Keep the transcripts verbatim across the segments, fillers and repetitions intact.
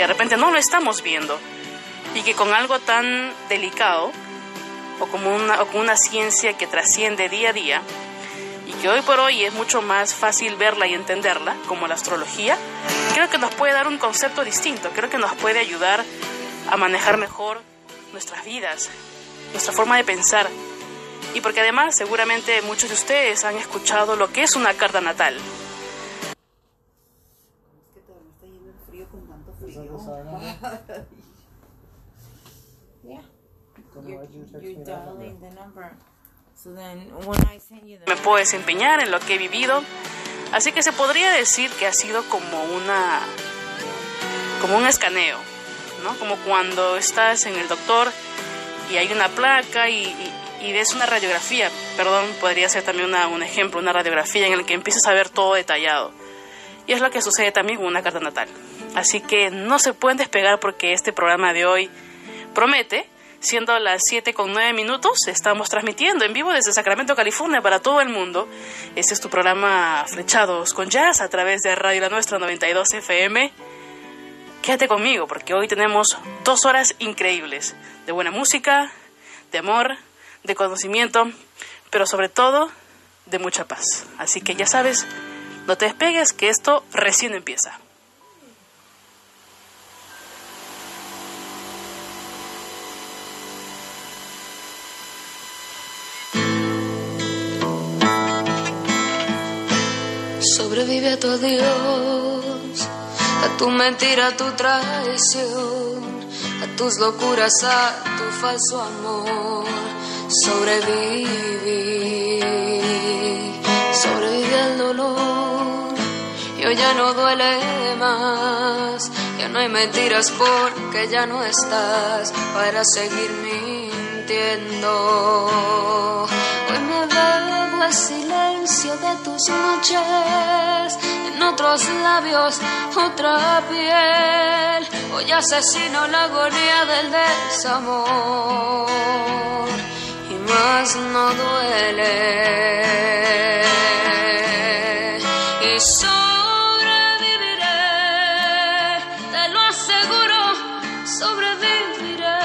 que de repente no lo estamos viendo, y que con algo tan delicado o como una, o como una ciencia que trasciende día a día y que hoy por hoy es mucho más fácil verla y entenderla, como la astrología, creo que nos puede dar un concepto distinto, creo que nos puede ayudar a manejar mejor nuestras vidas, nuestra forma de pensar. Y porque además seguramente muchos de ustedes han escuchado lo que es una carta natal. Es que todavía está yendo el frío con tanto frío. Yeah. You, you dial in the number. So then when I send you the... Me puedo desempeñar en lo que he vivido. Así que se podría decir que ha sido como una, como un escaneo, ¿no? Como cuando estás en el doctor y hay una placa y, y y ves una radiografía, perdón, podría ser también una, un ejemplo, una radiografía en la que empiezas a ver todo detallado. Y es lo que sucede también con una carta natal. Así que no se pueden despegar porque este programa de hoy promete. Siendo las siete con nueve minutos, estamos transmitiendo en vivo desde Sacramento, California, para todo el mundo. Este es tu programa Flechados con Jazz a través de Radio La Nuestra noventa y dos F M. Quédate conmigo porque hoy tenemos dos horas increíbles de buena música, de amor, de conocimiento, pero sobre todo de mucha paz. Así que ya sabes, no te despegues que esto recién empieza. Sobrevive a tu adiós, a tu mentira, a tu traición, a tus locuras, a tu falso amor. Sobreviví, sobreviví al dolor, y hoy ya no duele más, ya no hay mentiras porque ya no estás para seguir mintiendo. Hoy me bebo el silencio de tus noches, en otros labios otra piel, hoy asesino la agonía del desamor. Más no duele y sobreviviré, te lo aseguro, sobreviviré.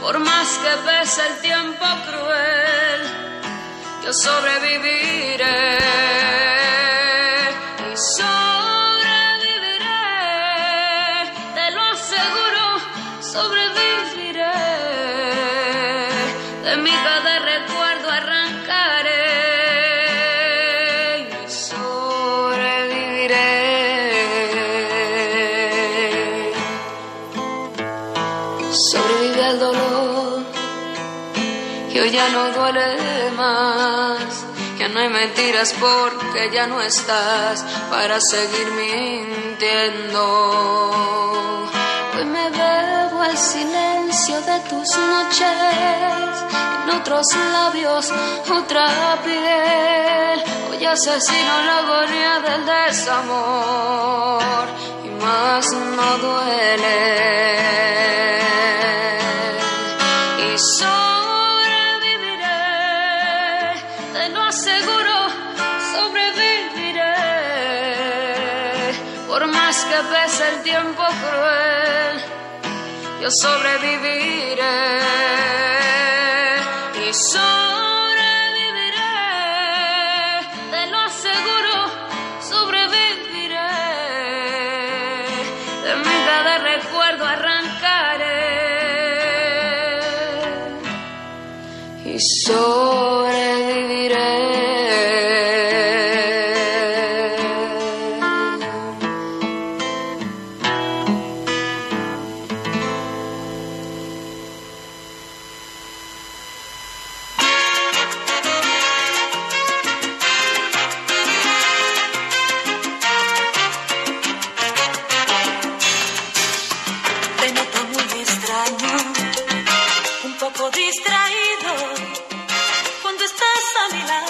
Por más que pese el tiempo cruel, yo sobreviviré. Ya no duele más, ya no hay mentiras porque ya no estás para seguir mintiendo. Hoy me bebo el silencio de tus noches, en otros labios otra piel, hoy asesino la agonía del desamor y más no duele. Y soy que pese el tiempo cruel, yo sobreviviré y sobreviviré, te lo aseguro, sobreviviré, de mi cada recuerdo arrancaré y sobreviviré. Distraído cuando estás a mi lado.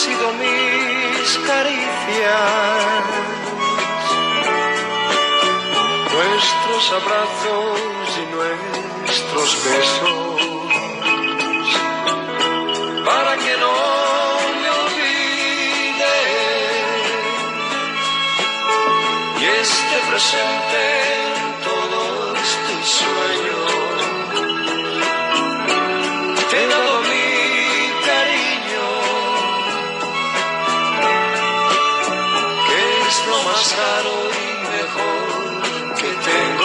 sido mis caricias, nuestros abrazos y nuestros besos, para que no me olvide y esté presente en todos tus sueños. Te he dado mi cariño, que es lo más caro y mejor que tengo.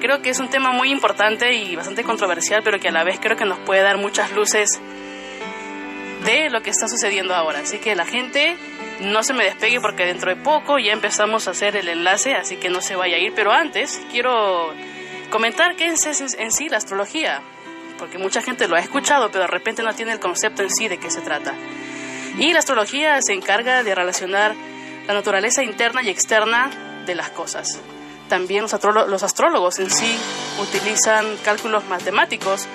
Creo que es un tema muy importante y bastante controversial, pero que a la vez creo que nos puede dar muchas luces de lo que está sucediendo ahora. Así que la gente no se me despegue, porque dentro de poco ya empezamos a hacer el enlace, así que no se vaya a ir. Pero antes quiero comentar qué es en sí la astrología, porque mucha gente lo ha escuchado, pero de repente no tiene el concepto en sí de qué se trata. Y la astrología se encarga de relacionar la naturaleza interna y externa de las cosas. También los, los astrólogos en sí utilizan cálculos matemáticos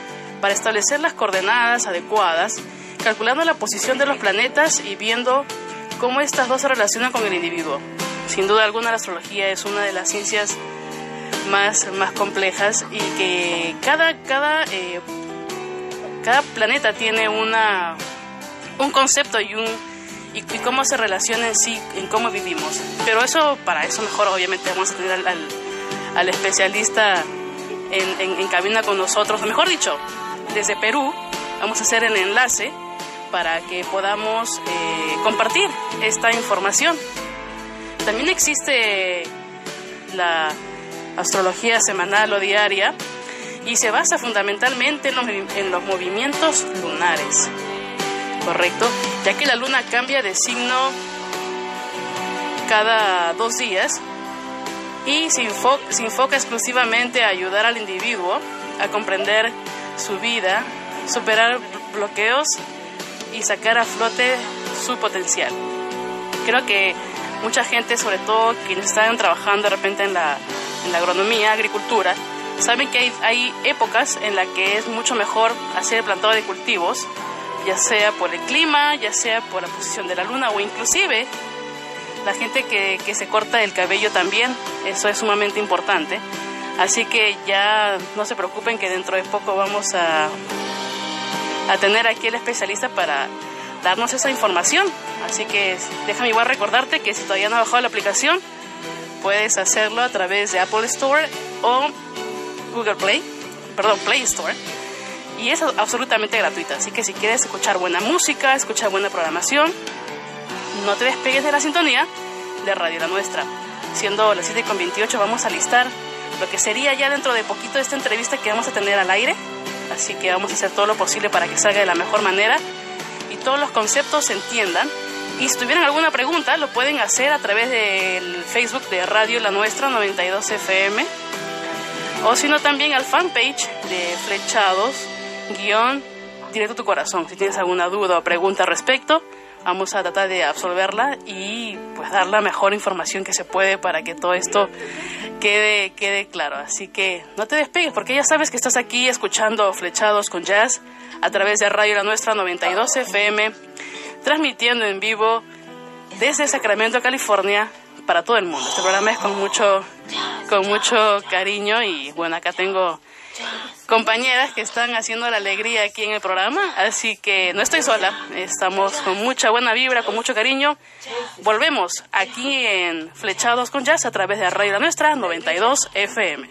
para establecer las coordenadas adecuadas, calculando la posición de los planetas y viendo cómo estas dos se relacionan con el individuo. Sin duda alguna, la astrología es una de las ciencias más, más complejas, y que cada, cada, eh, cada planeta tiene una, un concepto y un... y cómo se relaciona en sí, en cómo vivimos. Pero eso, para eso mejor obviamente vamos a tener al, al, al especialista en, en, en cabina con nosotros, o mejor dicho, desde Perú vamos a hacer el enlace para que podamos eh, compartir esta información. También existe la astrología semanal o diaria, y se basa fundamentalmente en los, en los movimientos lunares. Correcto, ya que la luna cambia de signo cada dos días y se enfoca, se enfoca exclusivamente a ayudar al individuo a comprender su vida, superar bloqueos y sacar a flote su potencial. Creo que mucha gente, sobre todo quienes están trabajando de repente en la, en la agronomía, agricultura, saben que hay, hay épocas en las que es mucho mejor hacer el plantado de cultivos, ya sea por el clima, ya sea por la posición de la luna, o inclusive la gente que, que se corta el cabello también. Eso es sumamente importante. Así que ya no se preocupen, que dentro de poco vamos a, a tener aquí el especialista para darnos esa información. Así que déjame igual recordarte que si todavía no has bajado la aplicación, puedes hacerlo a través de Apple Store o Google Play, perdón, Play Store. Y es absolutamente gratuita, así que si quieres escuchar buena música, escuchar buena programación, no te despegues de la sintonía de Radio La Nuestra. Siendo las siete con veintiocho, vamos a listar lo que sería ya dentro de poquito esta entrevista que vamos a tener al aire. Así que vamos a hacer todo lo posible para que salga de la mejor manera y todos los conceptos se entiendan. Y si tuvieran alguna pregunta, lo pueden hacer a través del Facebook de Radio La Nuestra noventa y dos F M, o si no, también al fanpage de Flechados guión directo a tu corazón. Si tienes alguna duda o pregunta al respecto, vamos a tratar de absorberla y pues dar la mejor información que se puede para que todo esto quede, quede claro. Así que no te despegues, porque ya sabes que estás aquí escuchando Flechados con Jazz a través de Radio La Nuestra noventa y dos F M, transmitiendo en vivo desde Sacramento, California, para todo el mundo. Este programa es con mucho, con mucho cariño y bueno, acá tengo compañeras que están haciendo la alegría aquí en el programa, así que no estoy sola, estamos con mucha buena vibra, con mucho cariño. Volvemos aquí en Flechados con Jazz a través de Radio La Nuestra noventa y dos F M.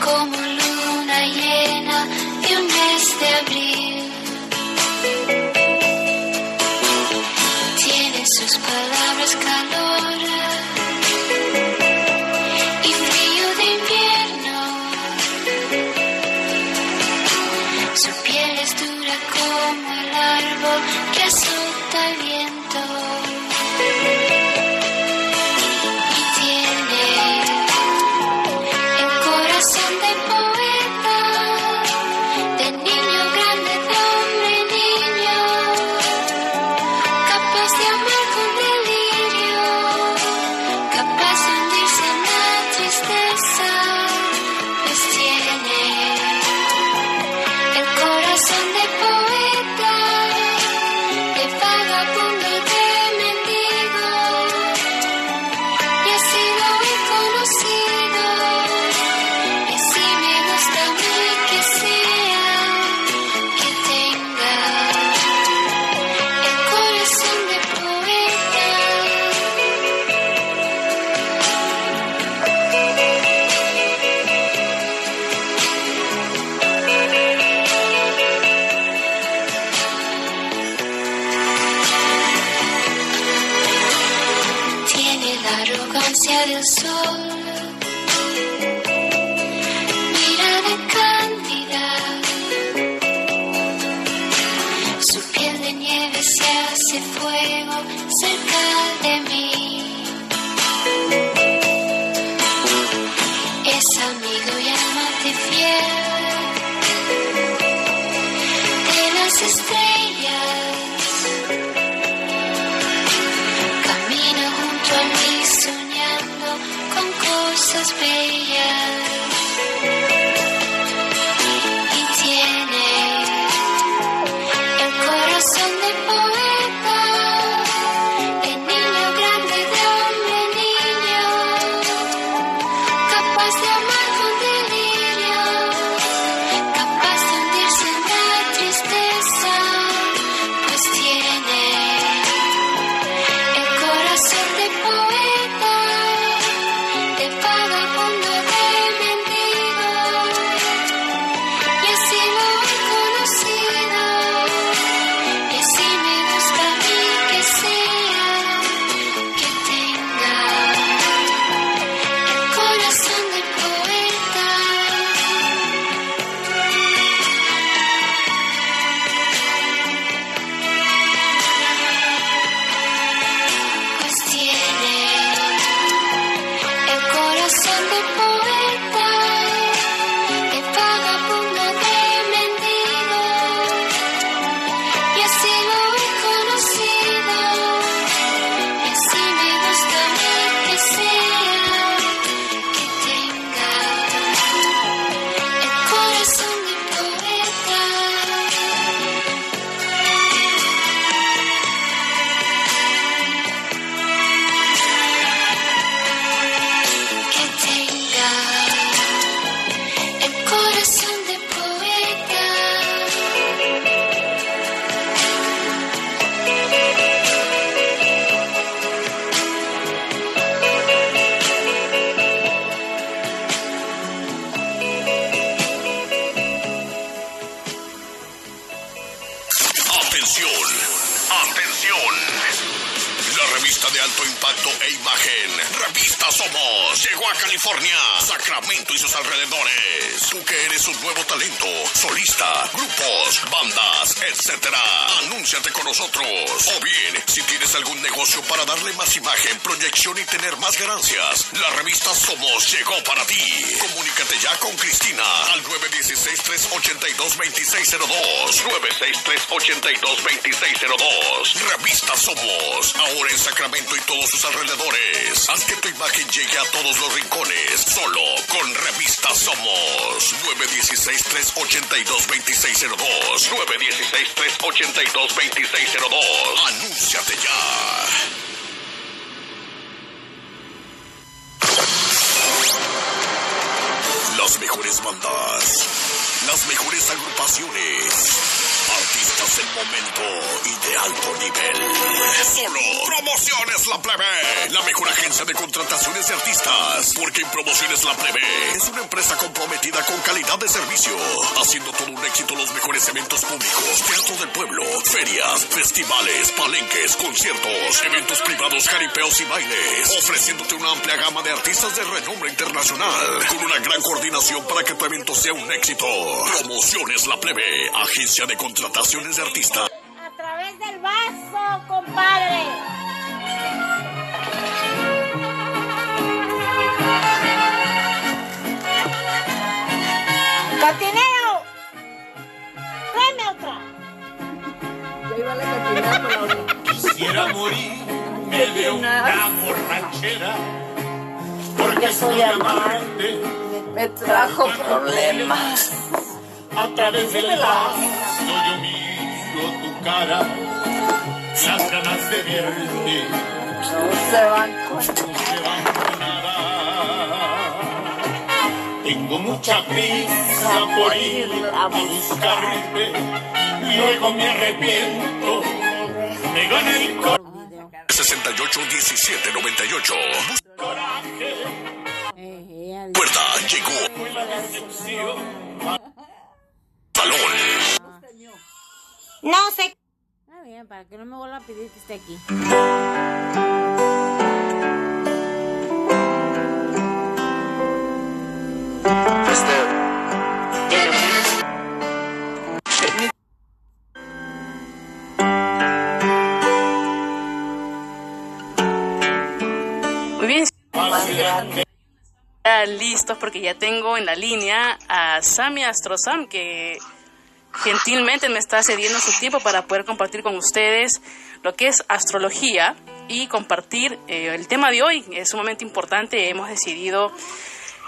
como luna llena de un mes de abril. Tiene sus palabras calor y frío de invierno. Su piel es dura como el árbol que azota el viento. Las mejores bandas, las mejores agrupaciones. Artistas en momento y de alto nivel. Solo Promociones La Plebe, la mejor agencia de contrataciones de artistas. Porque en Promociones La Plebe es una empresa comprometida con calidad de servicio, haciendo todo un éxito los mejores eventos públicos, teatros del pueblo, ferias, festivales, palenques, conciertos, eventos privados, jaripeos y bailes. Ofreciéndote una amplia gama de artistas de renombre internacional, con una gran coordinación para que tu evento sea un éxito. Promociones La Plebe, agencia de contrataciones. Contrataciones de artistas. A través del vaso, compadre. ¡Catinero! ¡Tráeme otra! Ya iba la catinera con la otra. Quisiera morir de una borrachera, porque soy amante. Me trajo problemas. A través del vaso yo miro tu cara, las ganas de verte no se van con, no se van con nada. Tengo mucha prisa por ir a buscarte, luego me arrepiento, me gana el corazón. sesenta y ocho diecisiete noventa y ocho. Coraje. Puerta llegó. Fue la decepción. Salón. No sé. Está bien, para que no me vuelva a pedir que esté aquí. Muy bien. Listos, porque ya tengo en la línea a Sammy AstroSam, que gentilmente me está cediendo su tiempo para poder compartir con ustedes lo que es astrología y compartir eh, el tema de hoy. Es sumamente importante. Hemos decidido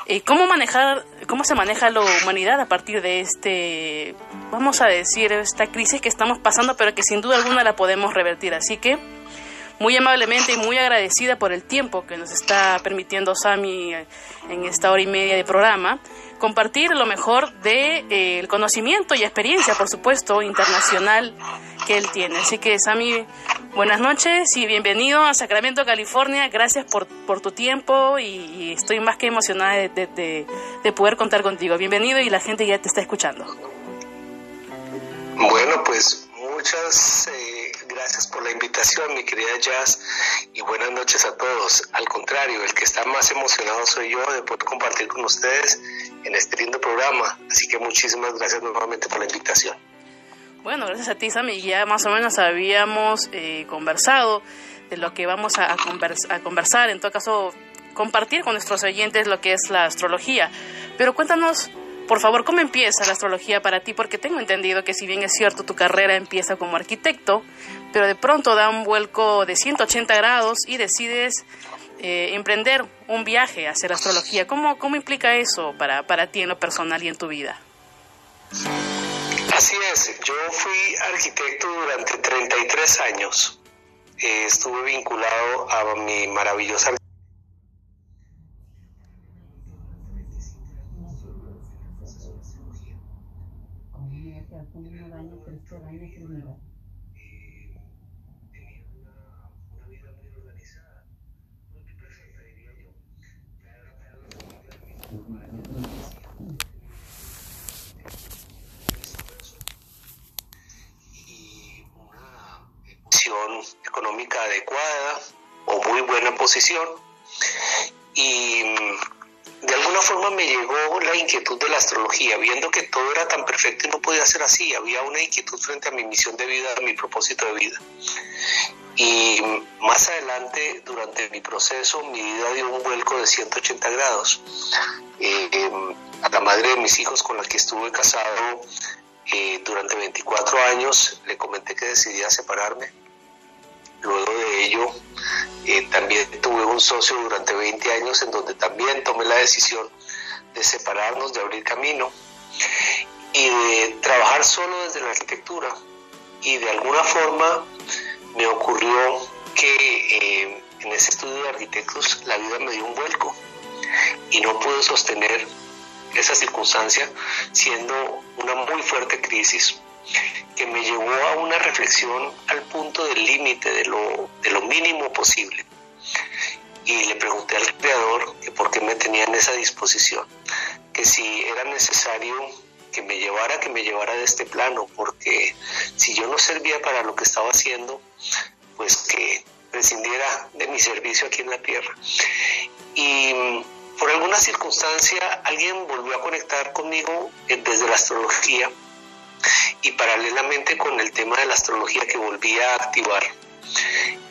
eh, cómo manejar, cómo se maneja la humanidad a partir de este, vamos a decir, esta crisis que estamos pasando, pero que sin duda alguna la podemos revertir. Así que muy amablemente y muy agradecida por el tiempo que nos está permitiendo Sammy en esta hora y media de programa, compartir lo mejor de, eh, el conocimiento y experiencia, por supuesto, internacional que él tiene. Así que, Sammy, buenas noches y bienvenido a Sacramento, California. Gracias por, por tu tiempo y, y estoy más que emocionada de, de, de, de poder contar contigo. Bienvenido y la gente ya te está escuchando. Bueno, pues muchas eh, gracias por la invitación, mi querida Jass, y buenas noches a todos. Al contrario, el que está más emocionado soy yo de poder compartir con ustedes en este lindo programa, así que muchísimas gracias nuevamente por la invitación. Bueno, gracias a ti, Sammy. Ya más o menos habíamos eh, conversado de lo que vamos a, a, convers a conversar, en todo caso compartir con nuestros oyentes lo que es la astrología, pero cuéntanos, por favor, ¿cómo empieza la astrología para ti? Porque tengo entendido que si bien es cierto tu carrera empieza como arquitecto, pero de pronto da un vuelco de ciento ochenta grados y decides eh, emprender un viaje a hacer astrología. ¿Cómo, cómo implica eso para, para ti en lo personal y en tu vida? Así es, yo fui arquitecto durante treinta y tres años. Eh, estuve vinculado a mi maravillosa arquitectura. Y una posición económica adecuada o muy buena posición, y de alguna forma me llegó la inquietud de la astrología, viendo que todo era tan perfecto y no podía ser así. Había una inquietud frente a mi misión de vida, a mi propósito de vida. Y más adelante, durante mi proceso, mi vida dio un vuelco de ciento ochenta grados. Eh, eh, a la madre de mis hijos, con la que estuve casado eh, durante veinticuatro años, le comenté que decidía separarme. Luego de ello, eh, también tuve un socio durante veinte años, en donde también tomé la decisión de separarnos, de abrir camino y de trabajar solo desde la arquitectura. Y de alguna forma me ocurrió que eh, en ese estudio de arquitectos la vida me dio un vuelco y no pude sostener esa circunstancia, siendo una muy fuerte crisis. que me llevó a una reflexión al punto del límite, de lo, de lo mínimo posible. Y le pregunté al creador que por qué me tenían esa disposición, que si era necesario que me llevara, que me llevara de este plano, porque si yo no servía para lo que estaba haciendo, pues que prescindiera de mi servicio aquí en la tierra. Y por alguna circunstancia alguien volvió a conectar conmigo desde la astrología y paralelamente con el tema de la astrología que volvía a activar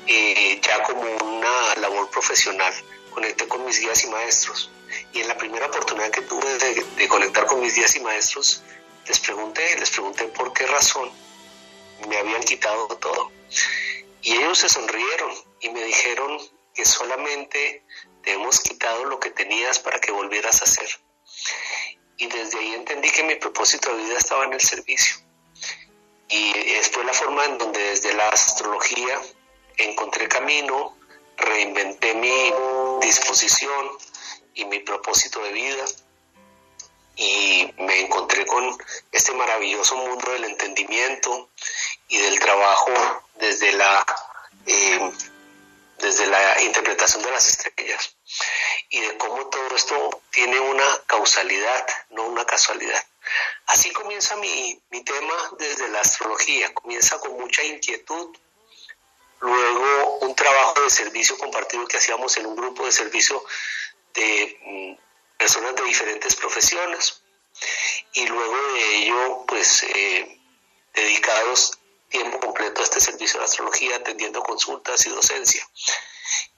eh, ya como una labor profesional, conecté con mis guías y maestros. Y en la primera oportunidad que tuve de, de conectar con mis guías y maestros, les pregunté, les pregunté por qué razón me habían quitado todo. Y ellos se sonrieron y me dijeron que solamente te hemos quitado lo que tenías para que volvieras a hacer. Y desde ahí entendí que mi propósito de vida estaba en el servicio. Y fue la forma en donde desde la astrología encontré camino, reinventé mi disposición y mi propósito de vida, y me encontré con este maravilloso mundo del entendimiento y del trabajo desde la, eh, desde la interpretación de las estrellas, y de cómo todo esto tiene una causalidad, no una casualidad. Así comienza mi, mi tema desde la astrología, comienza con mucha inquietud, luego un trabajo de servicio compartido que hacíamos en un grupo de servicio de personas de diferentes profesiones, y luego de ello, pues, eh, dedicados tiempo completo a este servicio de astrología, atendiendo consultas y docencia,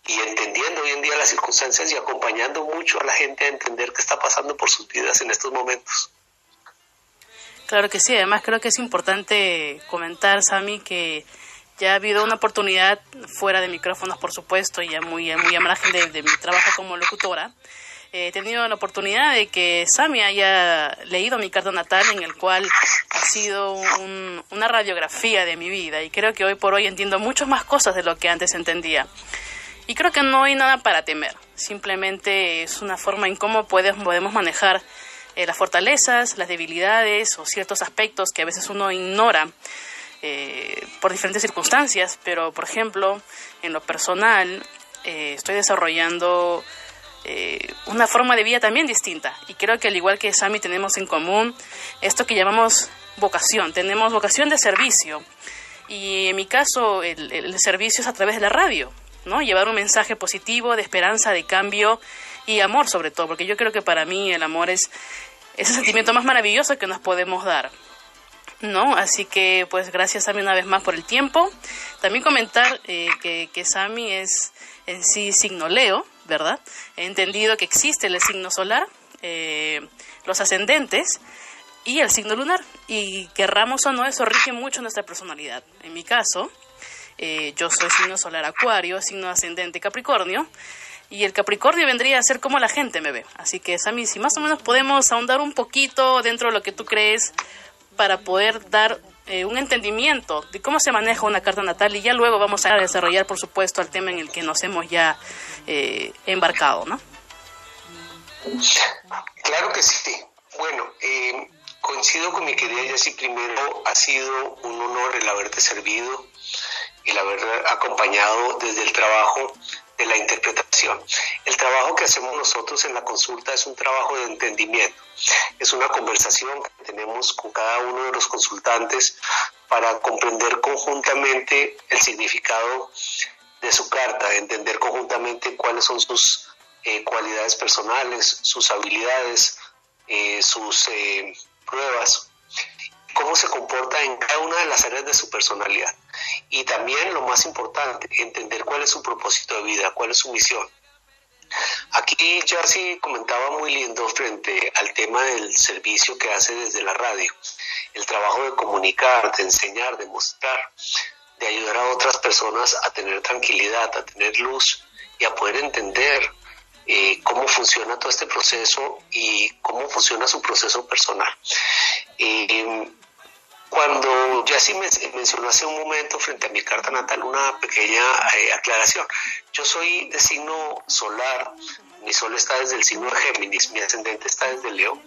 y entendiendo hoy en día las circunstancias y acompañando mucho a la gente a entender qué está pasando por sus vidas en estos momentos. Claro que sí, además creo que es importante comentar, Sammy, que ya ha habido una oportunidad fuera de micrófonos, por supuesto, y ya muy, muy a margen de, de mi trabajo como locutora. He tenido la oportunidad de que Sammy haya leído mi carta natal, en el cual ha sido un, una radiografía de mi vida. Y creo que hoy por hoy entiendo muchas más cosas de lo que antes entendía. Y creo que no hay nada para temer. Simplemente es una forma en cómo puedes, podemos manejar eh, las fortalezas, las debilidades o ciertos aspectos que a veces uno ignora. Eh, por diferentes circunstancias, pero por ejemplo, en lo personal, eh, estoy desarrollando eh, una forma de vida también distinta, y creo que al igual que Sammy tenemos en común esto que llamamos vocación, tenemos vocación de servicio, y en mi caso el, el servicio es a través de la radio, ¿no? Llevar un mensaje positivo, de esperanza, de cambio y amor sobre todo, porque yo creo que para mí el amor es ese sentimiento más maravilloso que nos podemos dar, ¿no? Así que pues gracias, Sammy, una vez más por el tiempo. También comentar eh, que, que Sammy es en sí signo Leo, ¿verdad? He entendido que existe el signo solar, eh, los ascendentes y el signo lunar, y querramos o no, eso rige mucho nuestra personalidad. En mi caso, eh, yo soy signo solar Acuario, signo ascendente Capricornio, y el Capricornio vendría a ser como la gente me ve. Así que, Sammy, si más o menos podemos ahondar un poquito dentro de lo que tú crees para poder dar eh, un entendimiento de cómo se maneja una carta natal, y ya luego vamos a desarrollar, por supuesto, el tema en el que nos hemos ya eh, embarcado, ¿no? Claro que sí. Bueno, eh, coincido con mi querida Jass. Primero, ha sido un honor el haberte servido, el haber acompañado desde el trabajo de la interpretación. El trabajo que hacemos nosotros en la consulta es un trabajo de entendimiento. Es una conversación que tenemos con cada uno de los consultantes para comprender conjuntamente el significado de su carta, entender conjuntamente cuáles son sus eh, cualidades personales, sus habilidades, eh, sus eh, pruebas, cómo se comporta en cada una de las áreas de su personalidad. Y también, lo más importante, entender cuál es su propósito de vida, cuál es su misión. Aquí Jass comentaba muy lindo frente al tema del servicio que hace desde la radio, el trabajo de comunicar, de enseñar, de mostrar, de ayudar a otras personas a tener tranquilidad, a tener luz y a poder entender eh, cómo funciona todo este proceso y cómo funciona su proceso personal. Eh, Cuando Jass me mencionó hace un momento frente a mi carta natal una pequeña eh, aclaración. Yo soy de signo solar, mi sol está desde el signo de Géminis, mi ascendente está desde Leo,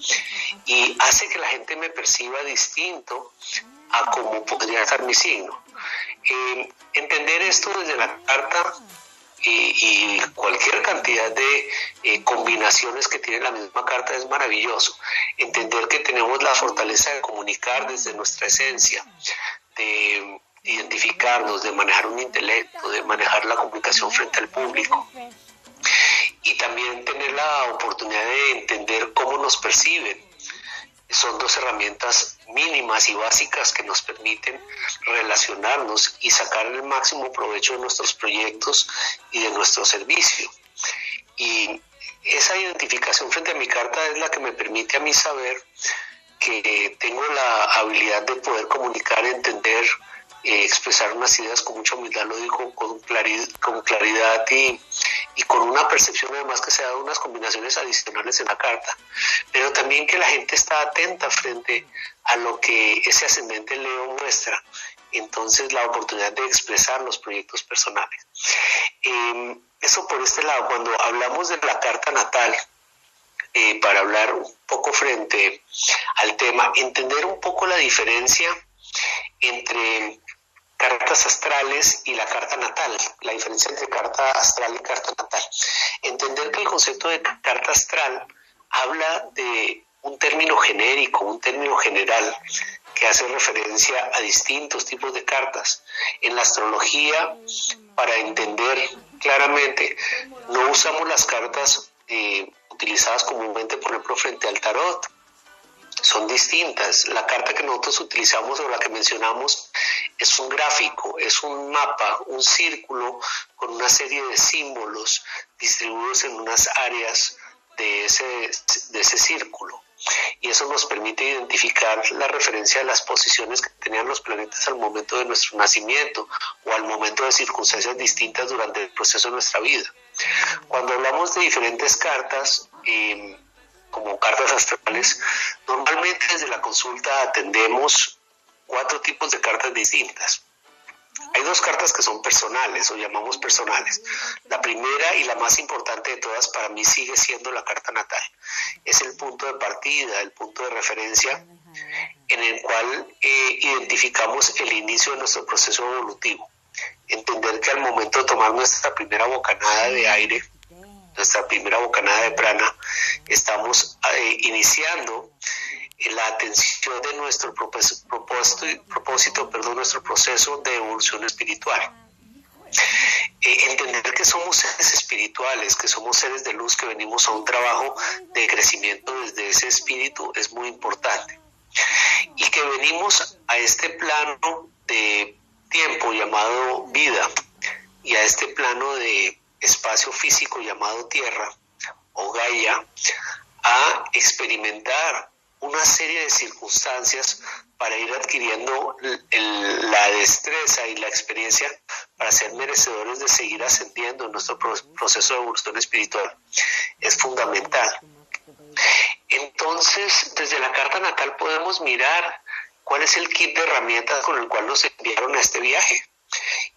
y hace que la gente me perciba distinto a cómo podría estar mi signo. Eh, entender esto desde la carta y, y cualquier cantidad de eh, combinaciones que tiene la misma carta es maravilloso. Entender que tenemos la fortaleza de comunicar desde nuestra esencia, de identificarnos, de manejar un intelecto, de manejar la comunicación frente al público. Y también tener la oportunidad de entender cómo nos perciben. Son dos herramientas mínimas y básicas que nos permiten relacionarnos y sacar el máximo provecho de nuestros proyectos y de nuestro servicio. Y esa identificación frente a mi carta es la que me permite a mí saber que tengo la habilidad de poder comunicar, entender, eh, expresar unas ideas con mucha humildad, lo digo con claridad, con claridad y, y con una percepción además que se da unas combinaciones adicionales en la carta, pero también que la gente está atenta frente a lo que ese ascendente Leo muestra. Entonces la oportunidad de expresar los proyectos personales. Eh, eso por este lado. Cuando hablamos de la carta natal, eh, para hablar un poco frente al tema, entender un poco la diferencia entre cartas astrales y la carta natal, la diferencia entre carta astral y carta natal. Entender que el concepto de carta astral habla de un término genérico, un término general que hace referencia a distintos tipos de cartas. En la astrología, para entender claramente, no usamos las cartas eh, utilizadas comúnmente, por ejemplo, frente al tarot. Son distintas. La carta que nosotros utilizamos o la que mencionamos es un gráfico, es un mapa, un círculo con una serie de símbolos distribuidos en unas áreas de ese, de ese círculo. Y eso nos permite identificar la referencia de las posiciones que tenían los planetas al momento de nuestro nacimiento o al momento de circunstancias distintas durante el proceso de nuestra vida. Cuando hablamos de diferentes cartas, eh, como cartas astrales, normalmente desde la consulta atendemos cuatro tipos de cartas distintas. Hay dos cartas que son personales o llamamos personales. La primera y la más importante de todas para mí sigue siendo la carta natal. Es el punto de partida, el punto de referencia en el cual eh, identificamos el inicio de nuestro proceso evolutivo. Entender que al momento de tomar nuestra primera bocanada de aire, nuestra primera bocanada de prana, estamos eh, iniciando la atención de nuestro propósito, propósito perdón, nuestro proceso de evolución espiritual. Eh, entender que somos seres espirituales, que somos seres de luz, que venimos a un trabajo de crecimiento desde ese espíritu es muy importante. Y que venimos a este plano de tiempo llamado vida y a este plano de espacio físico llamado Tierra o Gaia, a experimentar una serie de circunstancias para ir adquiriendo el, la destreza y la experiencia para ser merecedores de seguir ascendiendo en nuestro pro, proceso de evolución espiritual. Es fundamental. Entonces, desde la carta natal podemos mirar cuál es el kit de herramientas con el cual nos enviaron a este viaje.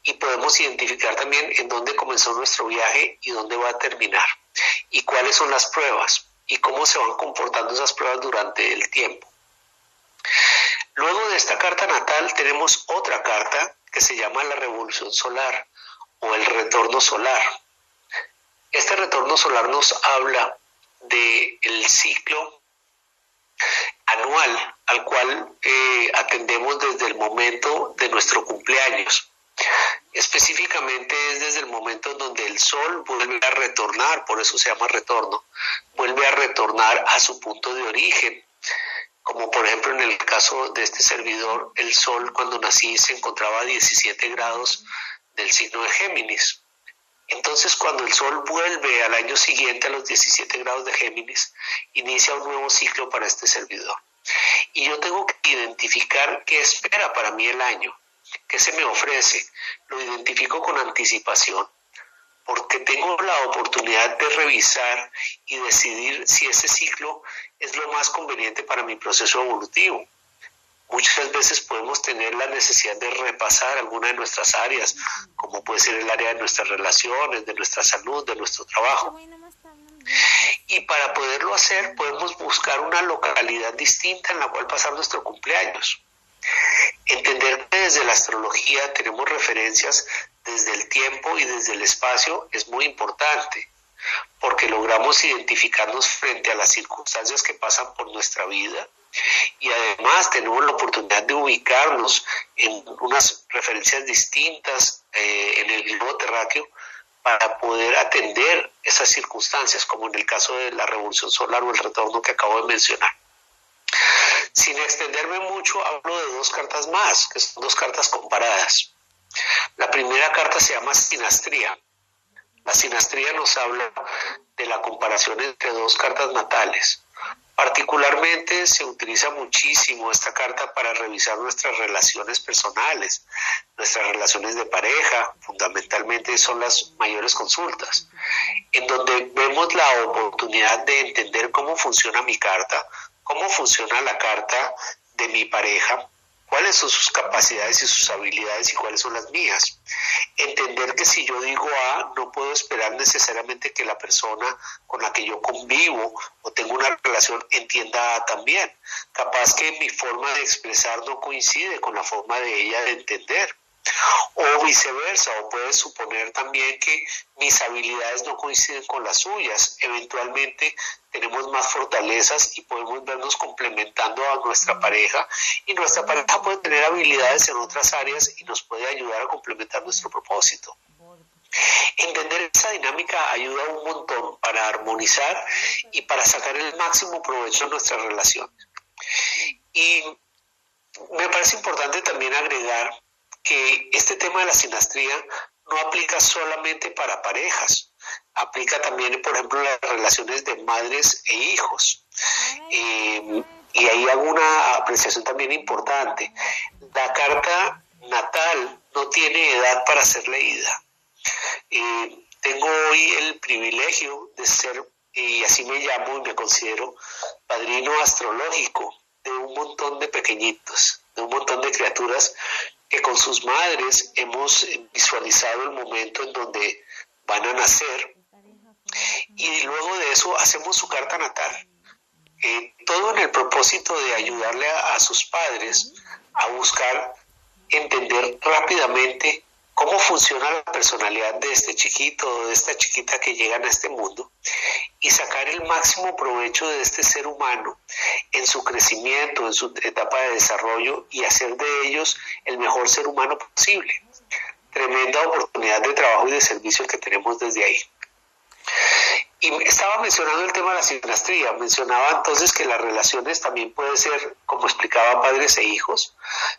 Y podemos identificar también en dónde comenzó nuestro viaje y dónde va a terminar, y cuáles son las pruebas, y cómo se van comportando esas pruebas durante el tiempo. Luego de esta carta natal tenemos otra carta que se llama la revolución solar, o el retorno solar. Este retorno solar nos habla del ciclo anual al cual eh, atendemos desde el momento de nuestro cumpleaños. Específicamente es desde el momento en donde el sol vuelve a retornar, por eso se llama retorno, vuelve a retornar a su punto de origen, como por ejemplo en el caso de este servidor, el sol cuando nací se encontraba a diecisiete grados del signo de Géminis. Entonces cuando el sol vuelve al año siguiente a los diecisiete grados de Géminis, inicia un nuevo ciclo para este servidor. Y yo tengo que identificar qué espera para mí el año, qué se me ofrece. Lo identifico con anticipación porque tengo la oportunidad de revisar y decidir si ese ciclo es lo más conveniente para mi proceso evolutivo. Muchas veces podemos tener la necesidad de repasar alguna de nuestras áreas, como puede ser el área de nuestras relaciones, de nuestra salud, de nuestro trabajo. Y para poderlo hacer podemos buscar una localidad distinta en la cual pasar nuestro cumpleaños. Entender que desde la astrología tenemos referencias desde el tiempo y desde el espacio es muy importante, porque logramos identificarnos frente a las circunstancias que pasan por nuestra vida y además tenemos la oportunidad de ubicarnos en unas referencias distintas eh, en el globo terráqueo para poder atender esas circunstancias, como en el caso de la revolución solar o el retorno que acabo de mencionar. Sin extenderme mucho, hablo de dos cartas más, que son dos cartas comparadas. La primera carta se llama sinastría. La sinastría nos habla de la comparación entre dos cartas natales. Particularmente se utiliza muchísimo esta carta para revisar nuestras relaciones personales, nuestras relaciones de pareja, fundamentalmente son las mayores consultas, en donde vemos la oportunidad de entender cómo funciona mi carta, cómo funciona la carta de mi pareja, cuáles son sus capacidades y sus habilidades y cuáles son las mías. Entender que si yo digo A, no puedo esperar necesariamente que la persona con la que yo convivo o tengo una relación entienda A también. Capaz que mi forma de expresar no coincide con la forma de ella de entender. O viceversa, o puede suponer también que mis habilidades no coinciden con las suyas. Eventualmente tenemos más fortalezas y podemos vernos complementando a nuestra pareja, y nuestra pareja puede tener habilidades en otras áreas y nos puede ayudar a complementar nuestro propósito. Entender esa dinámica ayuda un montón para armonizar y para sacar el máximo provecho de nuestra relación. Y me parece importante también agregar que este tema de la sinastría no aplica solamente para parejas, aplica también, por ejemplo, las relaciones de madres e hijos. Eh, y ahí hago una apreciación también importante. La carta natal no tiene edad para ser leída. Eh, tengo hoy el privilegio de ser, y así me llamo y me considero, padrino astrológico de un montón de pequeñitos, de un montón de criaturas que con sus madres hemos visualizado el momento en donde van a nacer, y luego de eso hacemos su carta natal. Eh, todo en el propósito de ayudarle a, a sus padres a buscar entender rápidamente cómo funciona la personalidad de este chiquito o de esta chiquita que llegan a este mundo y sacar el máximo provecho de este ser humano en su crecimiento, en su etapa de desarrollo, y hacer de ellos el mejor ser humano posible. Tremenda oportunidad de trabajo y de servicio que tenemos desde ahí. Y estaba mencionando el tema de la sinastría. Mencionaba entonces que las relaciones también pueden ser, como explicaba, padres e hijos,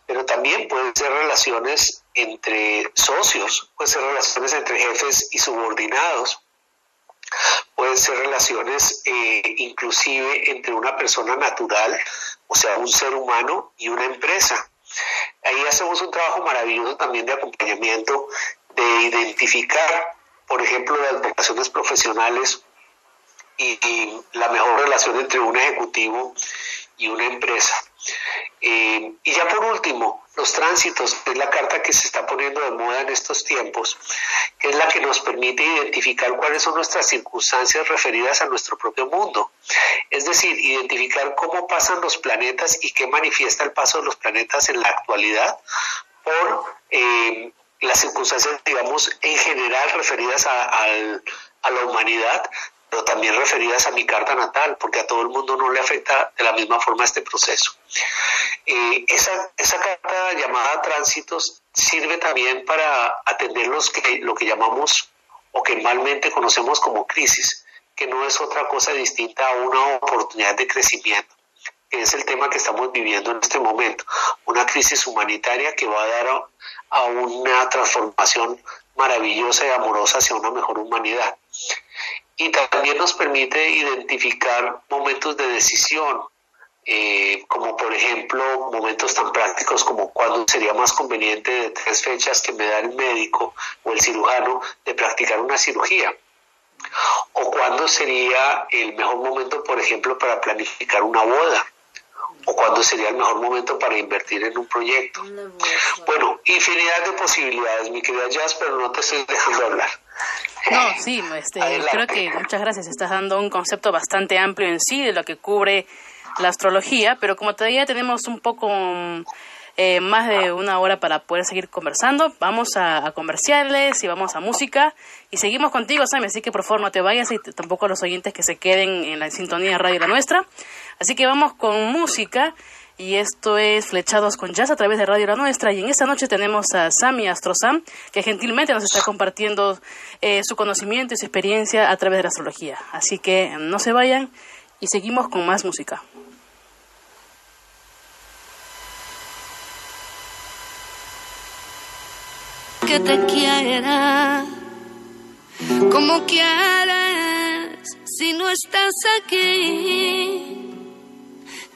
pero también pueden ser relaciones entre socios, pueden ser relaciones entre jefes y subordinados, pueden ser relaciones eh, inclusive entre una persona natural, o sea, un ser humano y una empresa. Ahí hacemos un trabajo maravilloso también de acompañamiento, de identificar, por ejemplo, las vocaciones profesionales y, y la mejor relación entre un ejecutivo y una empresa. Eh, y ya por último, los tránsitos, que es la carta que se está poniendo de moda en estos tiempos, que es la que nos permite identificar cuáles son nuestras circunstancias referidas a nuestro propio mundo. Es decir, identificar cómo pasan los planetas y qué manifiesta el paso de los planetas en la actualidad por eh, las circunstancias, digamos, en general referidas a, a, a la humanidad, pero también referidas a mi carta natal, porque a todo el mundo no le afecta de la misma forma este proceso. Eh, esa, esa carta llamada tránsitos sirve también para atender los que, lo que llamamos o que malmente conocemos como crisis, que no es otra cosa distinta a una oportunidad de crecimiento, que es el tema que estamos viviendo en este momento, una crisis humanitaria que va a dar a, a una transformación maravillosa y amorosa hacia una mejor humanidad. Y también nos permite identificar momentos de decisión, eh, como por ejemplo momentos tan prácticos como cuándo sería más conveniente de tres fechas que me da el médico o el cirujano de practicar una cirugía, o cuándo sería el mejor momento, por ejemplo, para planificar una boda, o cuándo sería el mejor momento para invertir en un proyecto. Bueno, infinidad de posibilidades, mi querida Jass, pero no te estoy dejando hablar. No, sí, este, creo que muchas gracias. Estás dando un concepto bastante amplio en sí de lo que cubre la astrología, pero como todavía tenemos un poco eh, más de una hora para poder seguir conversando. Vamos a, a comerciales y vamos a música y seguimos contigo, Sammy, así que por favor no te vayas y tampoco a los oyentes que se queden en la sintonía de Radio La Nuestra. Así que vamos con música y esto es Flechados con Jazz a través de Radio La Nuestra, y en esta noche tenemos a Sammy AstroSam, que gentilmente nos está compartiendo eh, su conocimiento y su experiencia a través de la astrología. Así que no se vayan y seguimos con más música. Que te quiera como quieras si no estás aquí,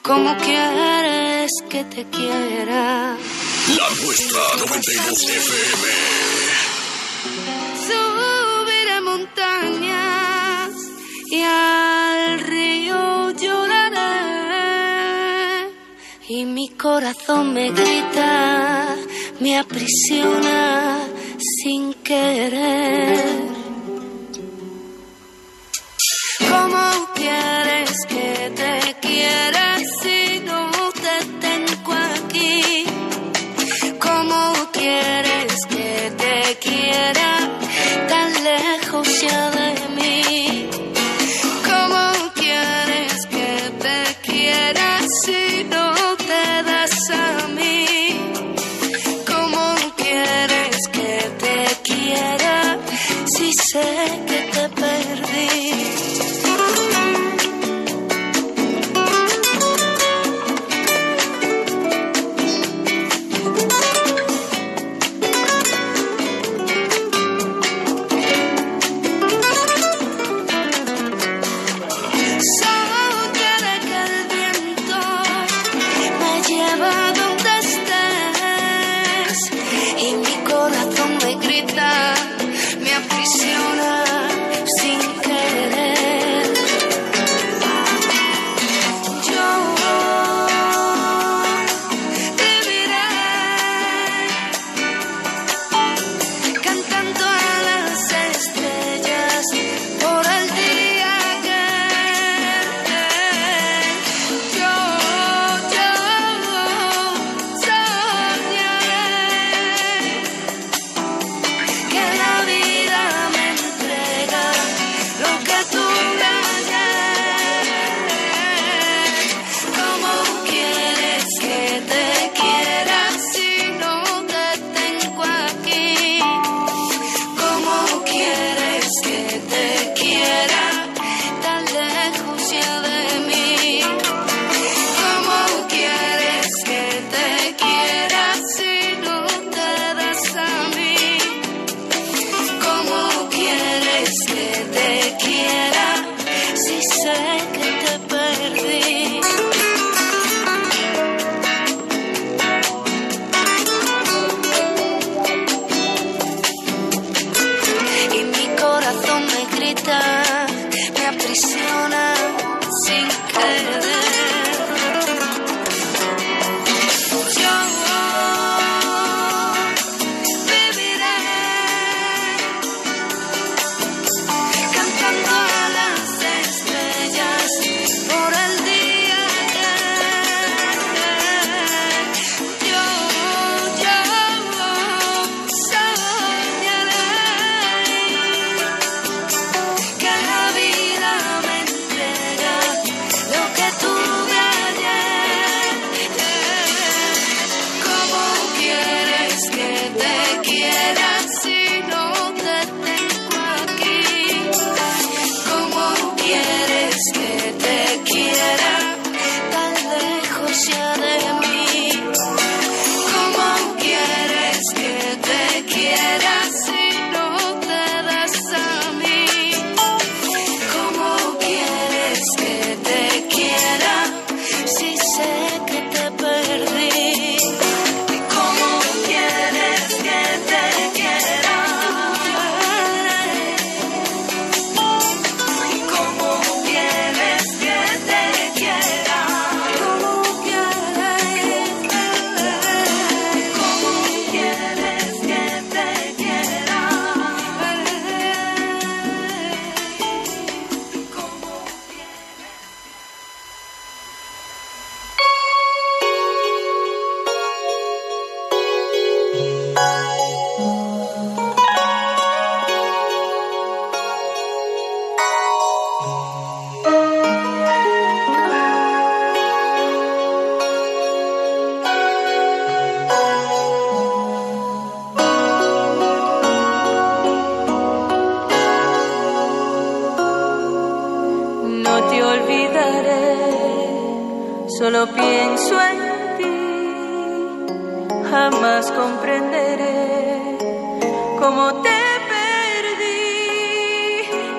como quieres que te quiera. La Nuestra noventa y dos F M. Subir a montañas y al río lloraré, y mi corazón me grita, me aprisiona sin querer. ¿Cómo quieres que te quiera si no te tengo aquí? ¿Cómo quieres que te quiera tan lejos ya de mí? ¿Cómo quieres que te quiera si no te das a mí? Si sé que te perdí. Cuando pienso en ti, jamás comprenderé cómo te perdí.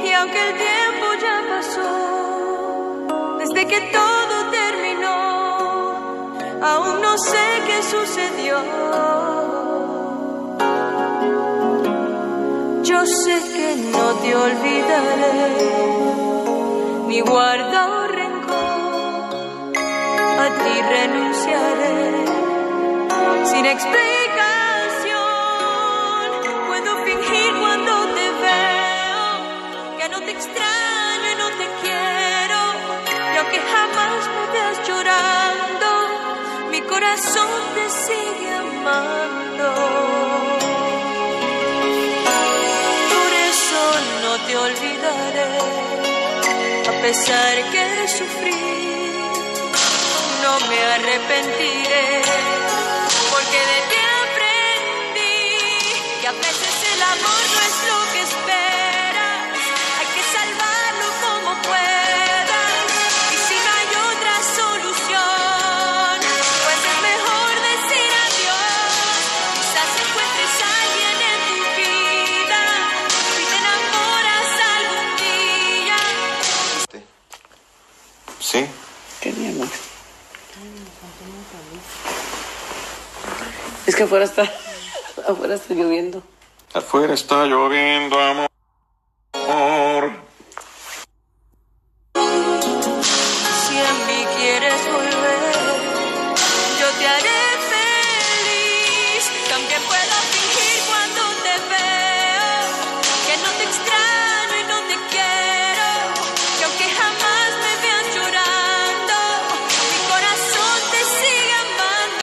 Y aunque el tiempo ya pasó, desde que todo terminó, aún no sé qué sucedió. Yo sé que no te olvidaré, ni guardaré. A ti renunciaré sin explicación. Puedo fingir cuando te veo que no te extraño y no te quiero. Y aunque jamás me veas llorando, mi corazón te sigue amando. Por eso no te olvidaré, a pesar que sufrí. No me arrepentiré, porque de ti aprendí que a veces el amor no es lo que esperas, hay que salvarlo como puedas, y si no hay otra solución, pues es mejor decir adiós. Quizás encuentres a alguien en tu vida y te enamoras algún día. Sí, teníamos. Es que afuera está, afuera está lloviendo. Afuera está lloviendo, amor. Si a mí quieres volver, yo te haré feliz. Aunque pueda fingir cuando te veo que no te extraño.